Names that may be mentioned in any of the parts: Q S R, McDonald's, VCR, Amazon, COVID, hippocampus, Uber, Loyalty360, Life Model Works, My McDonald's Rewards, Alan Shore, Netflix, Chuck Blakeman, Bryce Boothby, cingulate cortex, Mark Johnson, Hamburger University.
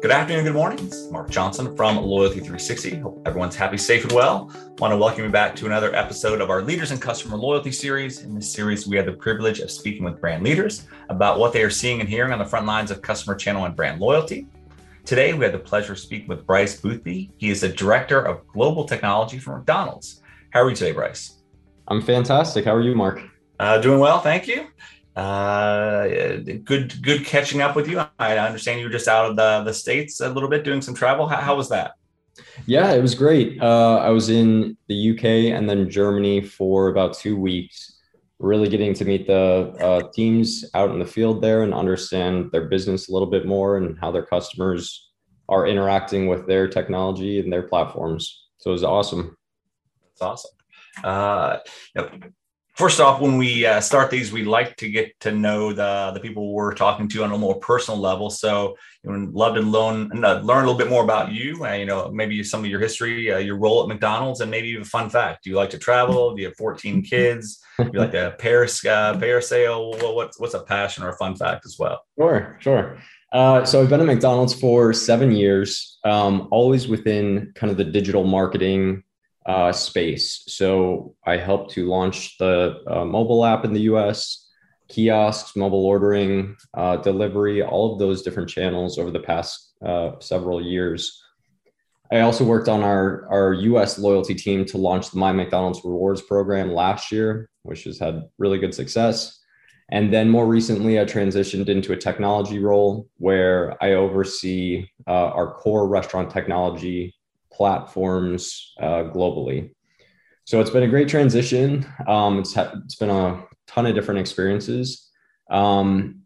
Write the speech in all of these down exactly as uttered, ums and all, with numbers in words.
Good afternoon, good morning. It's Mark Johnson from Loyalty three sixty. Hope everyone's happy, safe, and well. Want to welcome you back to another episode of our Leaders and Customer Loyalty series. In this series, we have the privilege of speaking with brand leaders about what they are seeing and hearing on the front lines of customer channel and brand loyalty. Today, we had the pleasure of speaking with Bryce Boothby. He is the Director of Global Technology for McDonald's. How are you today, Bryce? I'm fantastic. How are you, Mark? Uh, doing well, thank you. Uh, good, good catching up with you. I understand you were just out of the, the States a little bit doing some travel. How, how was that? Yeah, it was great. Uh, I was in the U K and then Germany for about two weeks, really getting to meet the uh, teams out in the field there and understand their business a little bit more and how their customers are interacting with their technology and their platforms. So it was awesome. That's awesome. Uh, yep. First off, when we uh, start these, we like to get to know the, the people we're talking to on a more personal level. So you know, love to learn, learn a little bit more about you, uh, you know, maybe some of your history, uh, your role at McDonald's, and maybe a fun fact. Do you like to travel? Do you have fourteen kids? Do you like to Paris, uh, parasail? Well, what's, what's a passion or a fun fact as well? Sure, sure. Uh, so I've been at McDonald's for seven years, um, always within kind of the digital marketing Uh, space. So I helped to launch the uh, mobile app in the U S, kiosks, mobile ordering, uh, delivery, all of those different channels over the past uh, several years. I also worked on our, our U S loyalty team to launch the My McDonald's Rewards program last year, which has had really good success. And then more recently, I transitioned into a technology role where I oversee uh, our core restaurant technology platforms uh, globally. So it's been a great transition. Um, it's, ha- it's been a ton of different experiences. Um,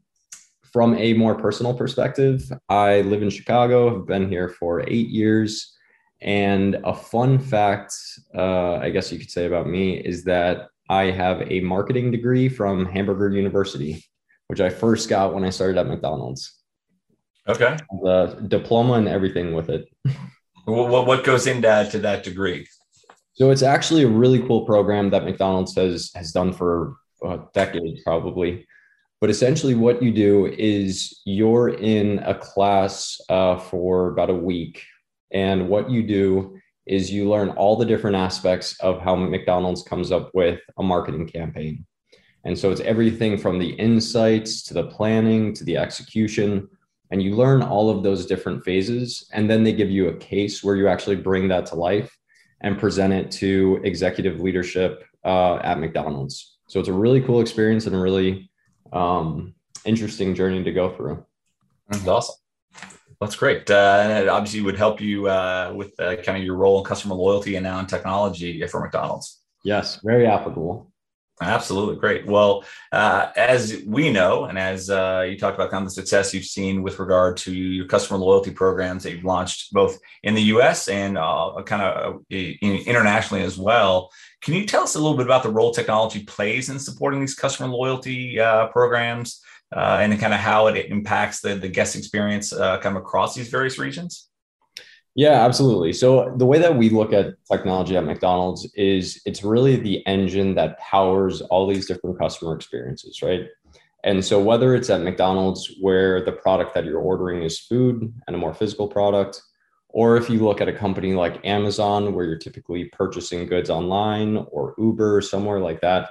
from a more personal perspective, I live in Chicago, have been here for eight years. And a fun fact, uh, I guess you could say about me, is that I have a marketing degree from Hamburger University, which I first got when I started at McDonald's. Okay. The diploma and everything with it. What what goes into to that degree? So it's actually a really cool program that McDonald's has has done for uh, decades, probably. But essentially, what you do is you're in a class uh, for about a week, and what you do is you learn all the different aspects of how McDonald's comes up with a marketing campaign. And so it's everything from the insights to the planning to the execution. And you learn all of those different phases, and then they give you a case where you actually bring that to life and present it to executive leadership uh, at McDonald's. So it's a really cool experience and a really um, interesting journey to go through. That's awesome. That's great. Uh, and it obviously would help you uh, with uh, kind of your role in customer loyalty and now in technology for McDonald's. Yes, very applicable. Absolutely. Great. Well, uh, as we know, and as uh, you talked about kind of the success you've seen with regard to your customer loyalty programs that you've launched both in the U S and uh, kind of internationally as well. Can you tell us a little bit about the role technology plays in supporting these customer loyalty uh, programs uh, and kind of how it impacts the, the guest experience uh, kind of across these various regions? Yeah, absolutely. So the way that we look at technology at McDonald's is it's really the engine that powers all these different customer experiences, right? And so whether it's at McDonald's where the product that you're ordering is food and a more physical product, or if you look at a company like Amazon where you're typically purchasing goods online or Uber, somewhere like that,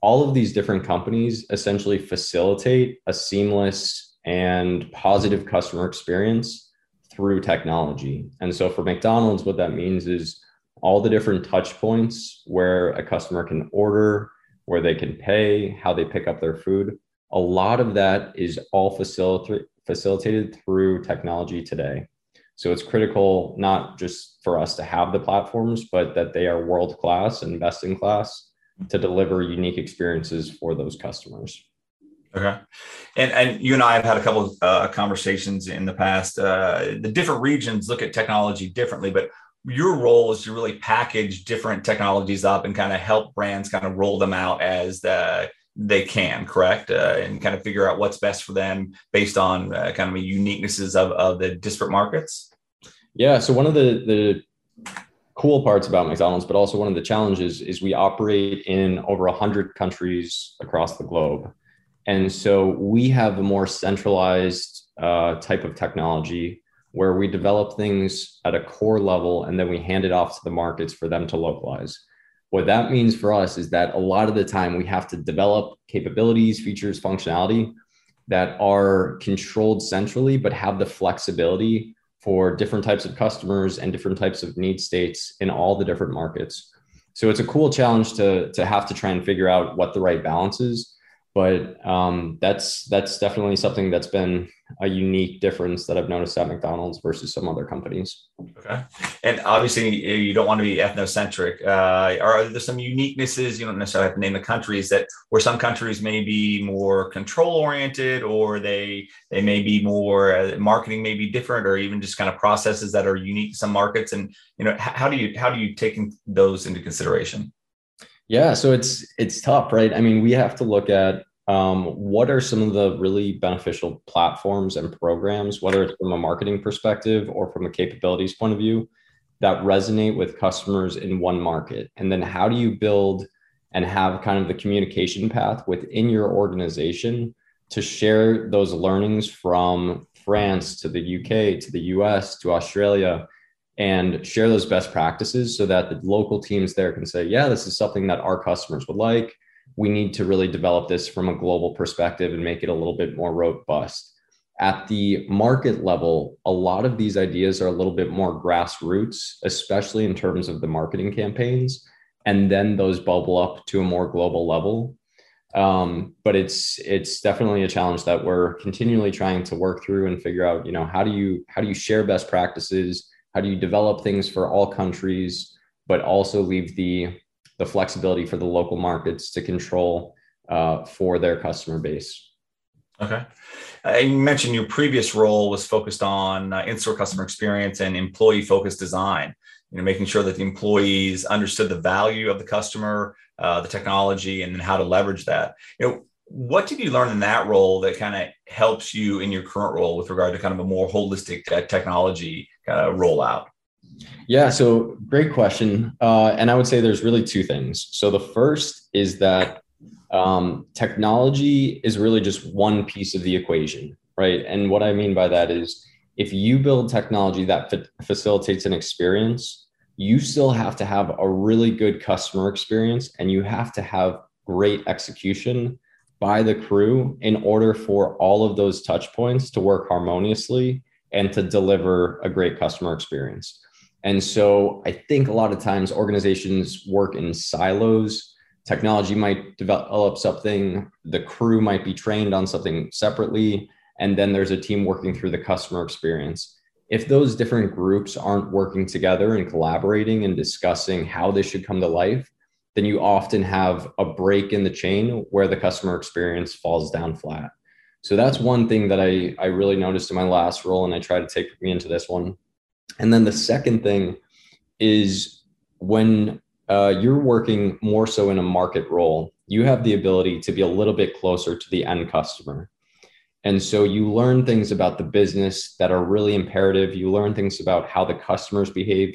all of these different companies essentially facilitate a seamless and positive customer experience through technology. And so for McDonald's, what that means is all the different touch points where a customer can order, where they can pay, how they pick up their food. A lot of that is all facilita- facilitated through technology today. So it's critical, not just for us to have the platforms, but that they are world-class and best-in-class to deliver unique experiences for those customers. Okay. And and you and I have had a couple of uh, conversations in the past. Uh, the different regions look at technology differently, but your role is to really package different technologies up and kind of help brands kind of roll them out as the, they can, correct? Uh, and kind of figure out what's best for them based on uh, kind of the uniquenesses of, of the disparate markets? Yeah. So one of the, the cool parts about McDonald's, but also one of the challenges is we operate in over one hundred countries across the globe. And so we have a more centralized uh, type of technology where we develop things at a core level and then we hand it off to the markets for them to localize. What that means for us is that a lot of the time we have to develop capabilities, features, functionality that are controlled centrally, but have the flexibility for different types of customers and different types of need states in all the different markets. So it's a cool challenge to, to have to try and figure out what the right balance is. But um, that's that's definitely something that's been a unique difference that I've noticed at McDonald's versus some other companies. Okay, and obviously you don't want to be ethnocentric. Uh, are there some uniquenesses? You don't necessarily have to name the countries that where some countries may be more control oriented, or they they may be more uh, marketing may be different, or even just kind of processes that are unique to some markets. And you know, how do you how do you take those into consideration? Yeah, so it's it's tough, right? I mean, we have to look at um, what are some of the really beneficial platforms and programs, whether it's from a marketing perspective or from a capabilities point of view, that resonate with customers in one market. And then how do you build and have kind of the communication path within your organization to share those learnings from France to the U K, to the U S, to Australia, and share those best practices so that the local teams there can say, yeah, this is something that our customers would like. We need to really develop this from a global perspective and make it a little bit more robust. At the market level, a lot of these ideas are a little bit more grassroots, especially in terms of the marketing campaigns. And then those bubble up to a more global level. Um, but it's it's definitely a challenge that we're continually trying to work through and figure out, you know, how do you how do you share best practices? How do you develop things for all countries, but also leave the, the flexibility for the local markets to control uh, for their customer base? Okay. Uh, you mentioned your previous role was focused on uh, in-store customer experience and employee-focused design, you know, making sure that the employees understood the value of the customer, uh, the technology, and how to leverage that. You know, what did you learn in that role that kind of helps you in your current role with regard to kind of a more holistic uh, technology uh, rollout? Yeah, so great question. Uh, and I would say there's really two things. So the first is that um, technology is really just one piece of the equation, right? And what I mean by that is if you build technology that f- facilitates an experience, you still have to have a really good customer experience and you have to have great execution by the crew in order for all of those touch points to work harmoniously and to deliver a great customer experience. And so I think a lot of times organizations work in silos. Technology might develop something, the crew might be trained on something separately, and then there's a team working through the customer experience. If those different groups aren't working together and collaborating and discussing how this should come to life, then you often have a break in the chain where the customer experience falls down flat. So that's one thing that I, I really noticed in my last role, and I try to take me into this one. And then the second thing is when uh, you're working more so in a market role, you have the ability to be a little bit closer to the end customer. And so you learn things about the business that are really imperative. You learn things about how the customers behave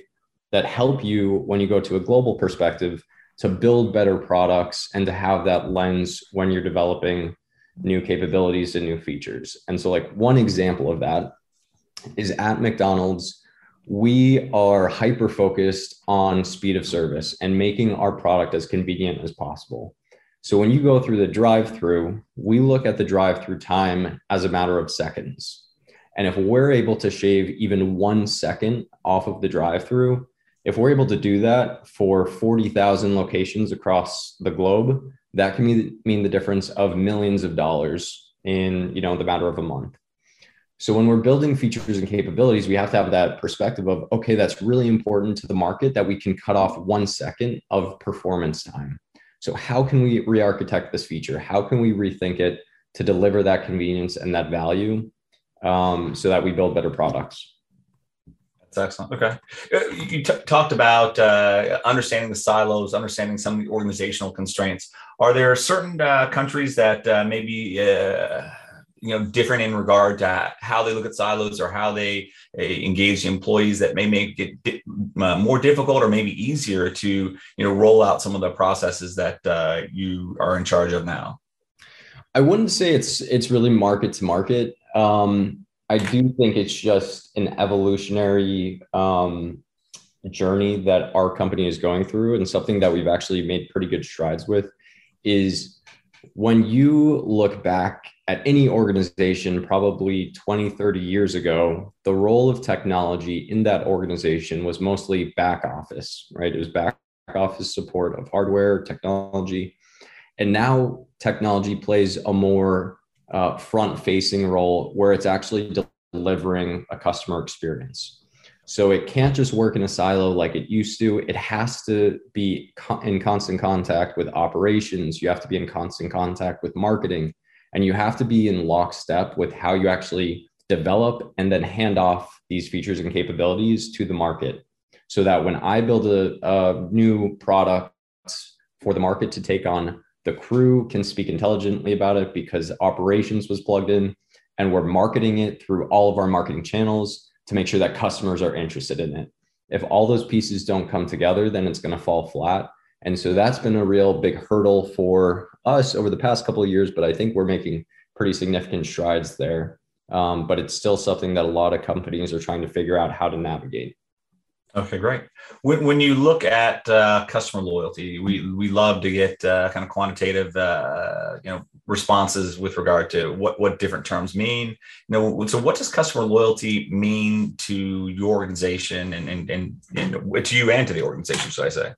that help you when you go to a global perspective to build better products and to have that lens when you're developing new capabilities and new features. And so like one example of that is at McDonald's, we are hyper-focused on speed of service and making our product as convenient as possible. So when you go through the drive-through, we look at the drive-through time as a matter of seconds. And if we're able to shave even one second off of the drive-through, if we're able to do that for forty thousand locations across the globe, that can mean the difference of millions of dollars in, you know, the matter of a month. So when we're building features and capabilities, we have to have that perspective of, okay, that's really important to the market that we can cut off one second of performance time. So how can we re-architect this feature? How can we rethink it to deliver that convenience and that value um, so that we build better products? Excellent. Okay. You t- talked about uh, understanding the silos, understanding some of the organizational constraints. Are there certain uh, countries that uh, maybe uh, you know different in regard to how they look at silos or how they uh, engage employees that may make it di- uh, more difficult or maybe easier to you know roll out some of the processes that uh, you are in charge of now? I wouldn't say it's it's really market to market. Um, I do think it's just an evolutionary um, journey that our company is going through, and something that we've actually made pretty good strides with is when you look back at any organization, probably twenty, thirty years ago, the role of technology in that organization was mostly back office, right? It was back office support of hardware, technology. And now technology plays a more uh, front-facing role where it's actually delivering a customer experience. So it can't just work in a silo like it used to. It has to be co- in constant contact with operations. You have to be in constant contact with marketing. And you have to be in lockstep with how you actually develop and then hand off these features and capabilities to the market, so that when I build a, a new product for the market to take on, the crew can speak intelligently about it because operations was plugged in, and we're marketing it through all of our marketing channels to make sure that customers are interested in it. If all those pieces don't come together, then it's going to fall flat. And so that's been a real big hurdle for us over the past couple of years, but I think we're making pretty significant strides there. Um, but it's still something that a lot of companies are trying to figure out how to navigate. Okay, great. When, when you look at uh, customer loyalty, we we love to get uh, kind of quantitative, uh, you know, responses with regard to what what different terms mean. You know, so what does customer loyalty mean to your organization, and and and, and to you and to the organization, should I say?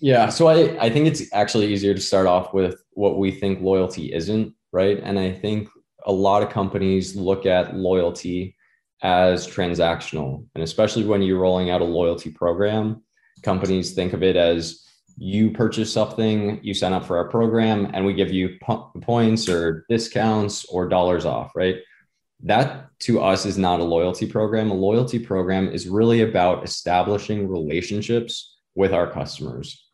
Yeah. So I, I think it's actually easier to start off with what we think loyalty isn't, right? And I think a lot of companies look at loyalty as transactional. And especially when you're rolling out a loyalty program, companies think of it as you purchase something, you sign up for our program, and we give you points or discounts or dollars off, right? That to us is not a loyalty program. A loyalty program is really about establishing relationships with our customers.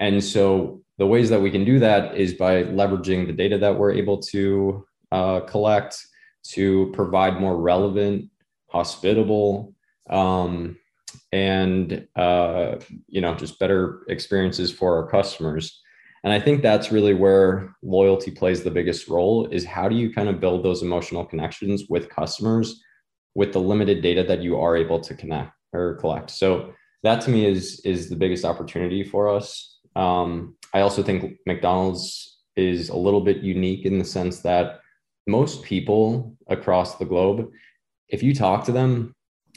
And so the ways that we can do that is by leveraging the data that we're able to uh, collect to provide more relevant, hospitable, um, and uh, you know, just better experiences for our customers. And I think that's really where loyalty plays the biggest role, is how do you kind of build those emotional connections with customers with the limited data that you are able to connect or collect. So that to me is, is the biggest opportunity for us. Um, I also think McDonald's is a little bit unique in the sense that most people across the globe, if you talk to them,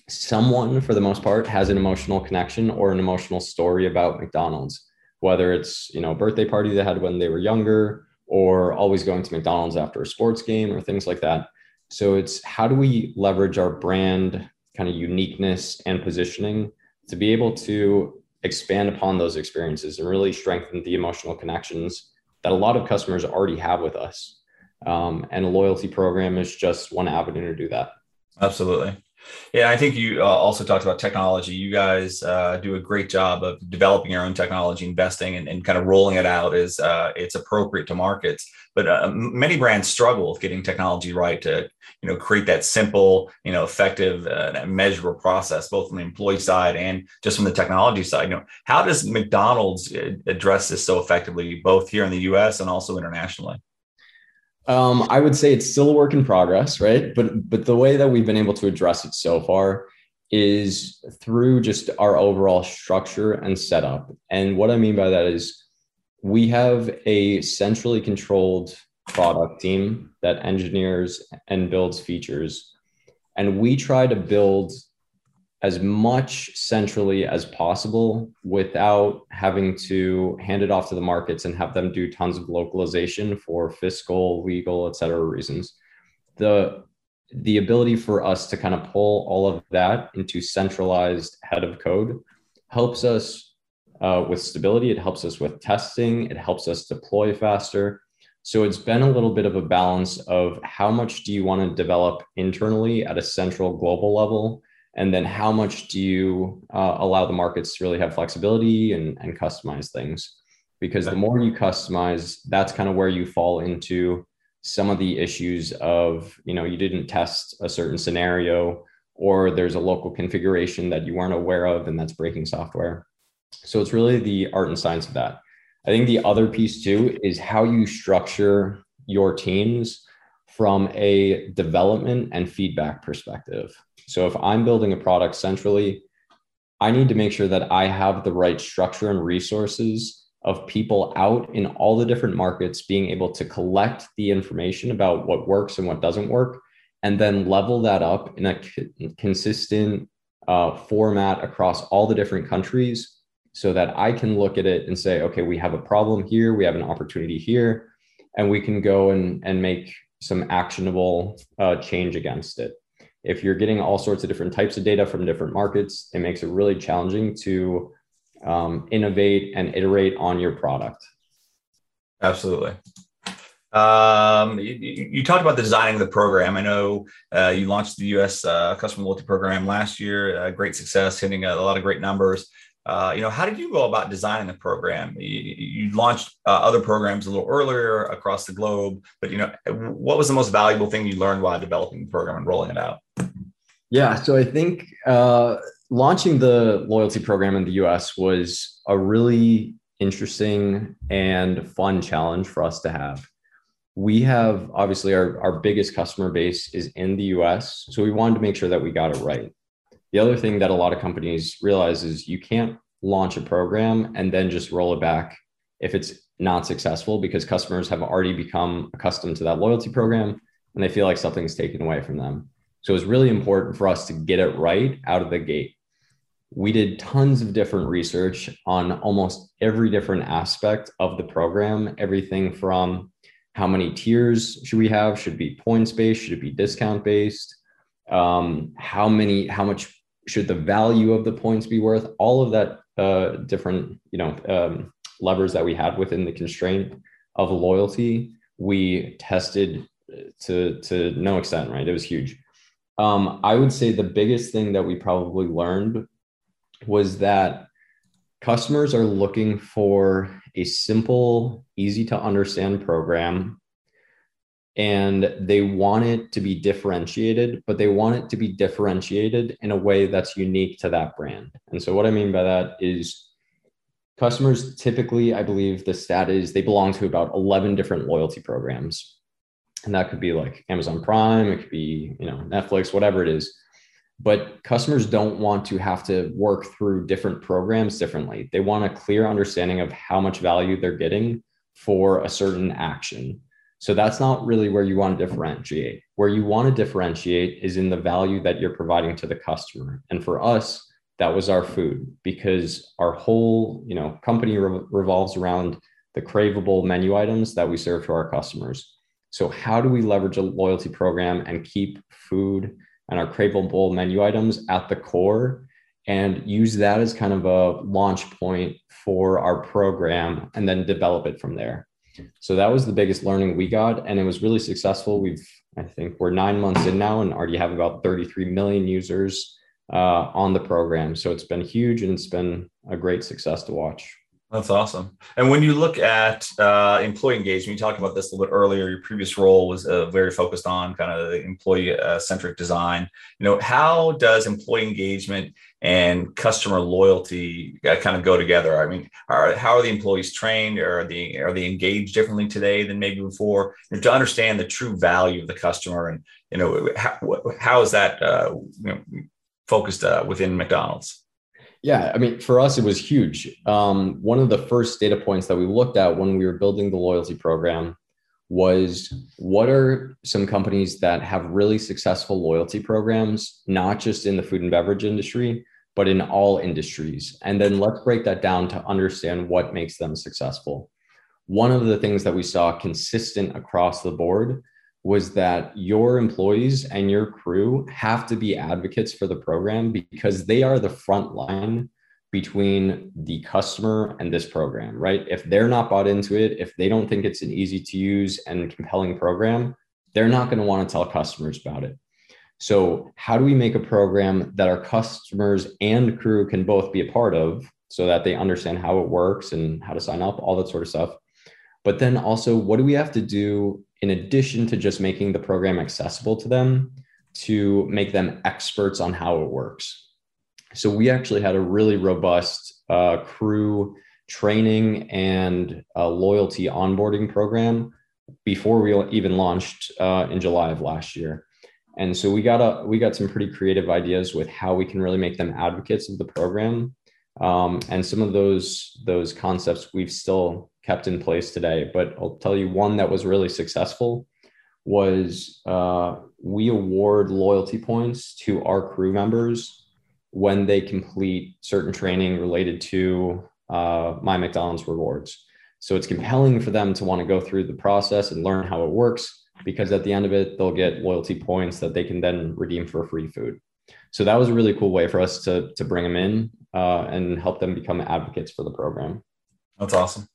someone for the most part has an emotional connection or an emotional story about McDonald's, whether it's, you know, a birthday party they had when they were younger, or always going to McDonald's after a sports game or things like that. So it's how do we leverage our brand kind of uniqueness and positioning to be able to expand upon those experiences and really strengthen the emotional connections that a lot of customers already have with us. Um, and a loyalty program is just one avenue to do that. Absolutely. Yeah, I think you uh, also talked about technology. You guys uh, do a great job of developing your own technology, investing and, and kind of rolling it out as uh, it's appropriate to markets. But uh, many brands struggle with getting technology right to, you know, create that simple, you know, effective, uh, measurable process, both from the employee side and just from the technology side. You know, how does McDonald's address this so effectively, both here in the U S and also internationally? Um, I would say it's still a work in progress, right? But but the way that we've been able to address it so far is through just our overall structure and setup. And what I mean by that is, we have a centrally controlled product team that engineers and builds features. And we try to build as much centrally as possible without having to hand it off to the markets and have them do tons of localization for fiscal, legal, et cetera reasons. The, the ability for us to kind of pull all of that into centralized head of code helps us Uh, with stability, it helps us with testing, it helps us deploy faster. So it's been a little bit of a balance of how much do you want to develop internally at a central global level, and then how much do you uh, allow the markets to really have flexibility and, and customize things. Because the more you customize, that's kind of where you fall into some of the issues of, you know, you didn't test a certain scenario, or there's a local configuration that you weren't aware of and that's breaking software. So it's really the art and science of that. I think the other piece too is how you structure your teams from a development and feedback perspective. So if I'm building a product centrally, I need to make sure that I have the right structure and resources of people out in all the different markets being able to collect the information about what works and what doesn't work, and then level that up in a consistent uh, format across all the different countries so that I can look at it and say, okay, we have a problem here, we have an opportunity here, and we can go and, and make some actionable uh, change against it. If you're getting all sorts of different types of data from different markets, it makes it really challenging to um, innovate and iterate on your product. Absolutely. Um, you, you talked about the designing of the program. I know uh, you launched the U S Uh, Customer Loyalty Program last year, uh, great success, hitting a, a lot of great numbers. Uh, you know, how did you go about designing the program? You, you launched uh, other programs a little earlier across the globe, but, you know, what was the most valuable thing you learned while developing the program and rolling it out? Yeah, so I think uh, launching the loyalty program in the U S was a really interesting and fun challenge for us to have. We have, obviously, our, our biggest customer base is in the U S, so we wanted to make sure that we got it right. The other thing that a lot of companies realize is you can't launch a program and then just roll it back if it's not successful, because customers have already become accustomed to that loyalty program and they feel like something's taken away from them. So it's really important for us to get it right out of the gate. We did tons of different research on almost every different aspect of the program, everything from how many tiers should we have? Should it be points-based? Should it be discount-based? Um, how many, how much should the value of the points be worth? All of that uh, different, you know, um, levers that we had within the constraint of loyalty, we tested to, to no extent, right? It was huge. Um, I would say the biggest thing that we probably learned was that customers are looking for a simple, easy to understand program, and they want it to be differentiated, but they want it to be differentiated in a way that's unique to that brand. And so what I mean by that is customers typically, I believe the stat is they belong to about eleven different loyalty programs. And that could be like Amazon Prime, it could be, you know, Netflix, whatever it is. But customers don't want to have to work through different programs differently. They want a clear understanding of how much value they're getting for a certain action. So that's not really where you want to differentiate. Where you want to differentiate is in the value that you're providing to the customer. And for us, that was our food, because our whole, you know, company re- revolves around the craveable menu items that we serve to our customers. So how do we leverage a loyalty program and keep food and our craveable menu items at the core and use that as kind of a launch point for our program and then develop it from there? So that was the biggest learning we got, and it was really successful. We've, I think we're nine months in now and already have about thirty-three million users uh, on the program. So it's been huge and it's been a great success to watch. That's awesome. And when you look at uh, employee engagement, you talked about this a little bit earlier, your previous role was uh, very focused on kind of the employee uh, centric design. You know, how does employee engagement and customer loyalty kind of go together? I mean, are, how are the employees trained? Or are they, are they engaged differently today than maybe before? You know, to understand the true value of the customer and, you know, how, how is that uh, you know, focused uh, within McDonald's? Yeah, I mean, for us, it was huge. Um, one of the first data points that we looked at when we were building the loyalty program was what are some companies that have really successful loyalty programs, not just in the food and beverage industry, but in all industries. And then let's break that down to understand what makes them successful. One of the things that we saw consistent across the board was that your employees and your crew have to be advocates for the program, because they are the front line between the customer and this program, right? If they're not bought into it, if they don't think it's an easy to use and compelling program, they're not going to want to tell customers about it. So how do we make a program that our customers and crew can both be a part of so that they understand how it works and how to sign up, all that sort of stuff? But then also, what do we have to do in addition to just making the program accessible to them to make them experts on how it works? So we actually had a really robust uh, crew training and uh, loyalty onboarding program before we even launched uh, in July of last year. And so we got a, we got some pretty creative ideas with how we can really make them advocates of the program. Um, and some of those, those concepts we've still kept in place today, but I'll tell you one that was really successful was uh, we award loyalty points to our crew members when they complete certain training related to uh, My McDonald's Rewards. So it's compelling for them to want to go through the process and learn how it works, because at the end of it, they'll get loyalty points that they can then redeem for free food. So that was a really cool way for us to, to bring them in uh, and help them become advocates for the program. That's awesome.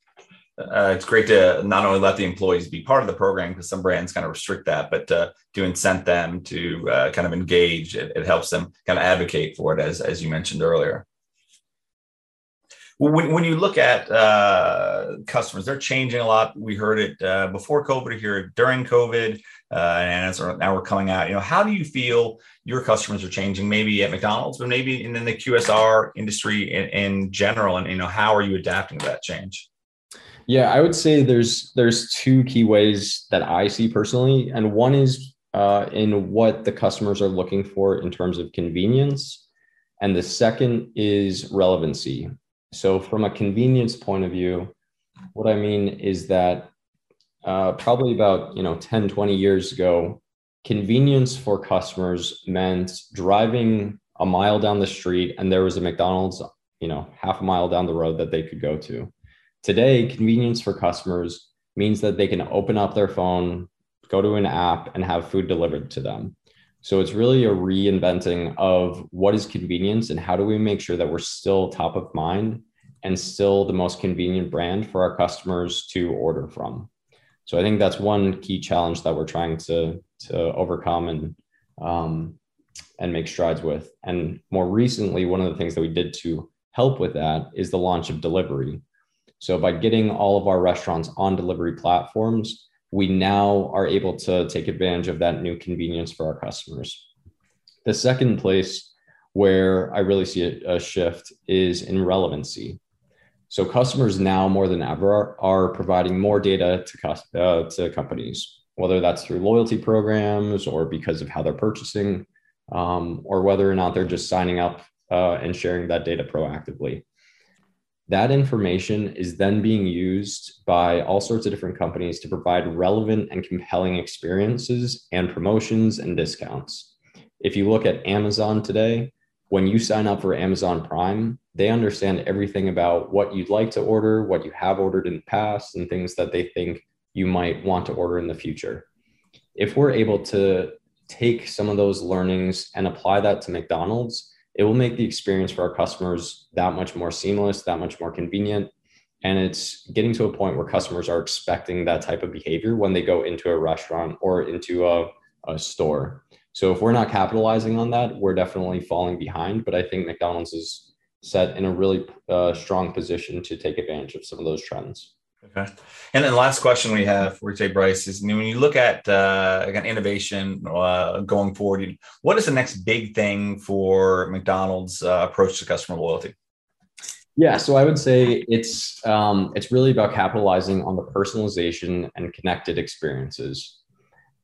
Uh, it's great to not only let the employees be part of the program, because some brands kind of restrict that, but uh, to incent them to uh, kind of engage. It, it helps them kind of advocate for it, as, as you mentioned earlier. When, when you look at uh, customers, they're changing a lot. We heard it uh, before COVID, here during COVID, uh, and as now we're coming out. You know, how do you feel your customers are changing? Maybe at McDonald's, but maybe in, in the Q S R industry in, in general. And you know, how are you adapting to that change? Yeah, I would say there's there's two key ways that I see personally, and one is uh, in what the customers are looking for in terms of convenience, and the second is relevancy. So from a convenience point of view, what I mean is that uh, probably about, you know, ten, twenty years ago, convenience for customers meant driving a mile down the street and there was a McDonald's, you know, half a mile down the road that they could go to. Today, convenience for customers means that they can open up their phone, go to an app, and have food delivered to them. So it's really a reinventing of what is convenience and how do we make sure that we're still top of mind and still the most convenient brand for our customers to order from. So I think that's one key challenge that we're trying to, to overcome and, um, and make strides with. And more recently, one of the things that we did to help with that is the launch of delivery. So by getting all of our restaurants on delivery platforms, we now are able to take advantage of that new convenience for our customers. The second place where I really see a shift is in relevancy. So customers now more than ever are, are providing more data to, uh, to companies, whether that's through loyalty programs or because of how they're purchasing, um, or whether or not they're just signing up uh, and sharing that data proactively. That information is then being used by all sorts of different companies to provide relevant and compelling experiences and promotions and discounts. If you look at Amazon today, when you sign up for Amazon Prime, they understand everything about what you'd like to order, what you have ordered in the past, and things that they think you might want to order in the future. If we're able to take some of those learnings and apply that to McDonald's, it will make the experience for our customers that much more seamless, that much more convenient. And it's getting to a point where customers are expecting that type of behavior when they go into a restaurant or into a, a store. So if we're not capitalizing on that, we're definitely falling behind. But I think McDonald's is set in a really uh, strong position to take advantage of some of those trends. Okay. And then the last question we have for you today, Bryce, is when you look at uh, again, innovation uh, going forward, what is the next big thing for McDonald's uh, approach to customer loyalty? Yeah, so I would say it's um, it's really about capitalizing on the personalization and connected experiences.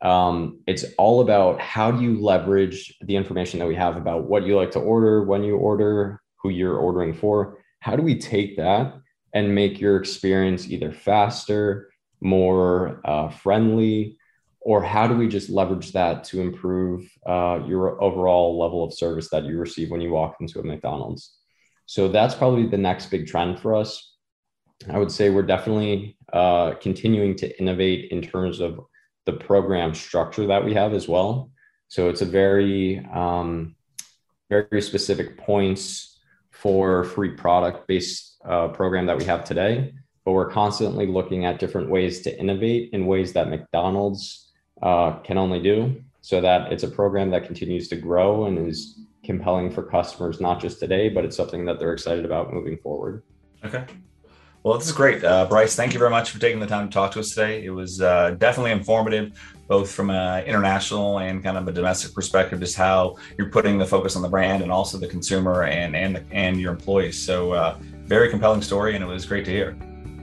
Um, it's all about how do you leverage the information that we have about what you like to order, when you order, who you're ordering for. How do we take that and make your experience either faster, more uh, friendly, or how do we just leverage that to improve uh, your overall level of service that you receive when you walk into a McDonald's? So that's probably the next big trend for us. I would say we're definitely uh, continuing to innovate in terms of the program structure that we have as well. So it's a very, um, very specific points for free product based Uh, program that we have today, but we're constantly looking at different ways to innovate in ways that McDonald's uh, can only do, so that it's a program that continues to grow and is compelling for customers, not just today, but it's something that they're excited about moving forward. Okay. Well, this is great. Uh, Bryce, thank you very much for taking the time to talk to us today. It was uh, definitely informative, both from an international and kind of a domestic perspective, just how you're putting the focus on the brand and also the consumer and and, and your employees. So uh, very compelling story, and it was great to hear.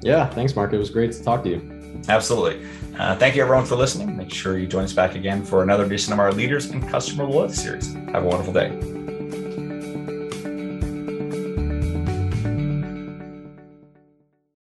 Yeah, thanks, Mark. It was great to talk to you. Absolutely. Uh, thank you, everyone, for listening. Make sure you join us back again for another edition of our Leaders and Customer Loyalty series. Have a wonderful day.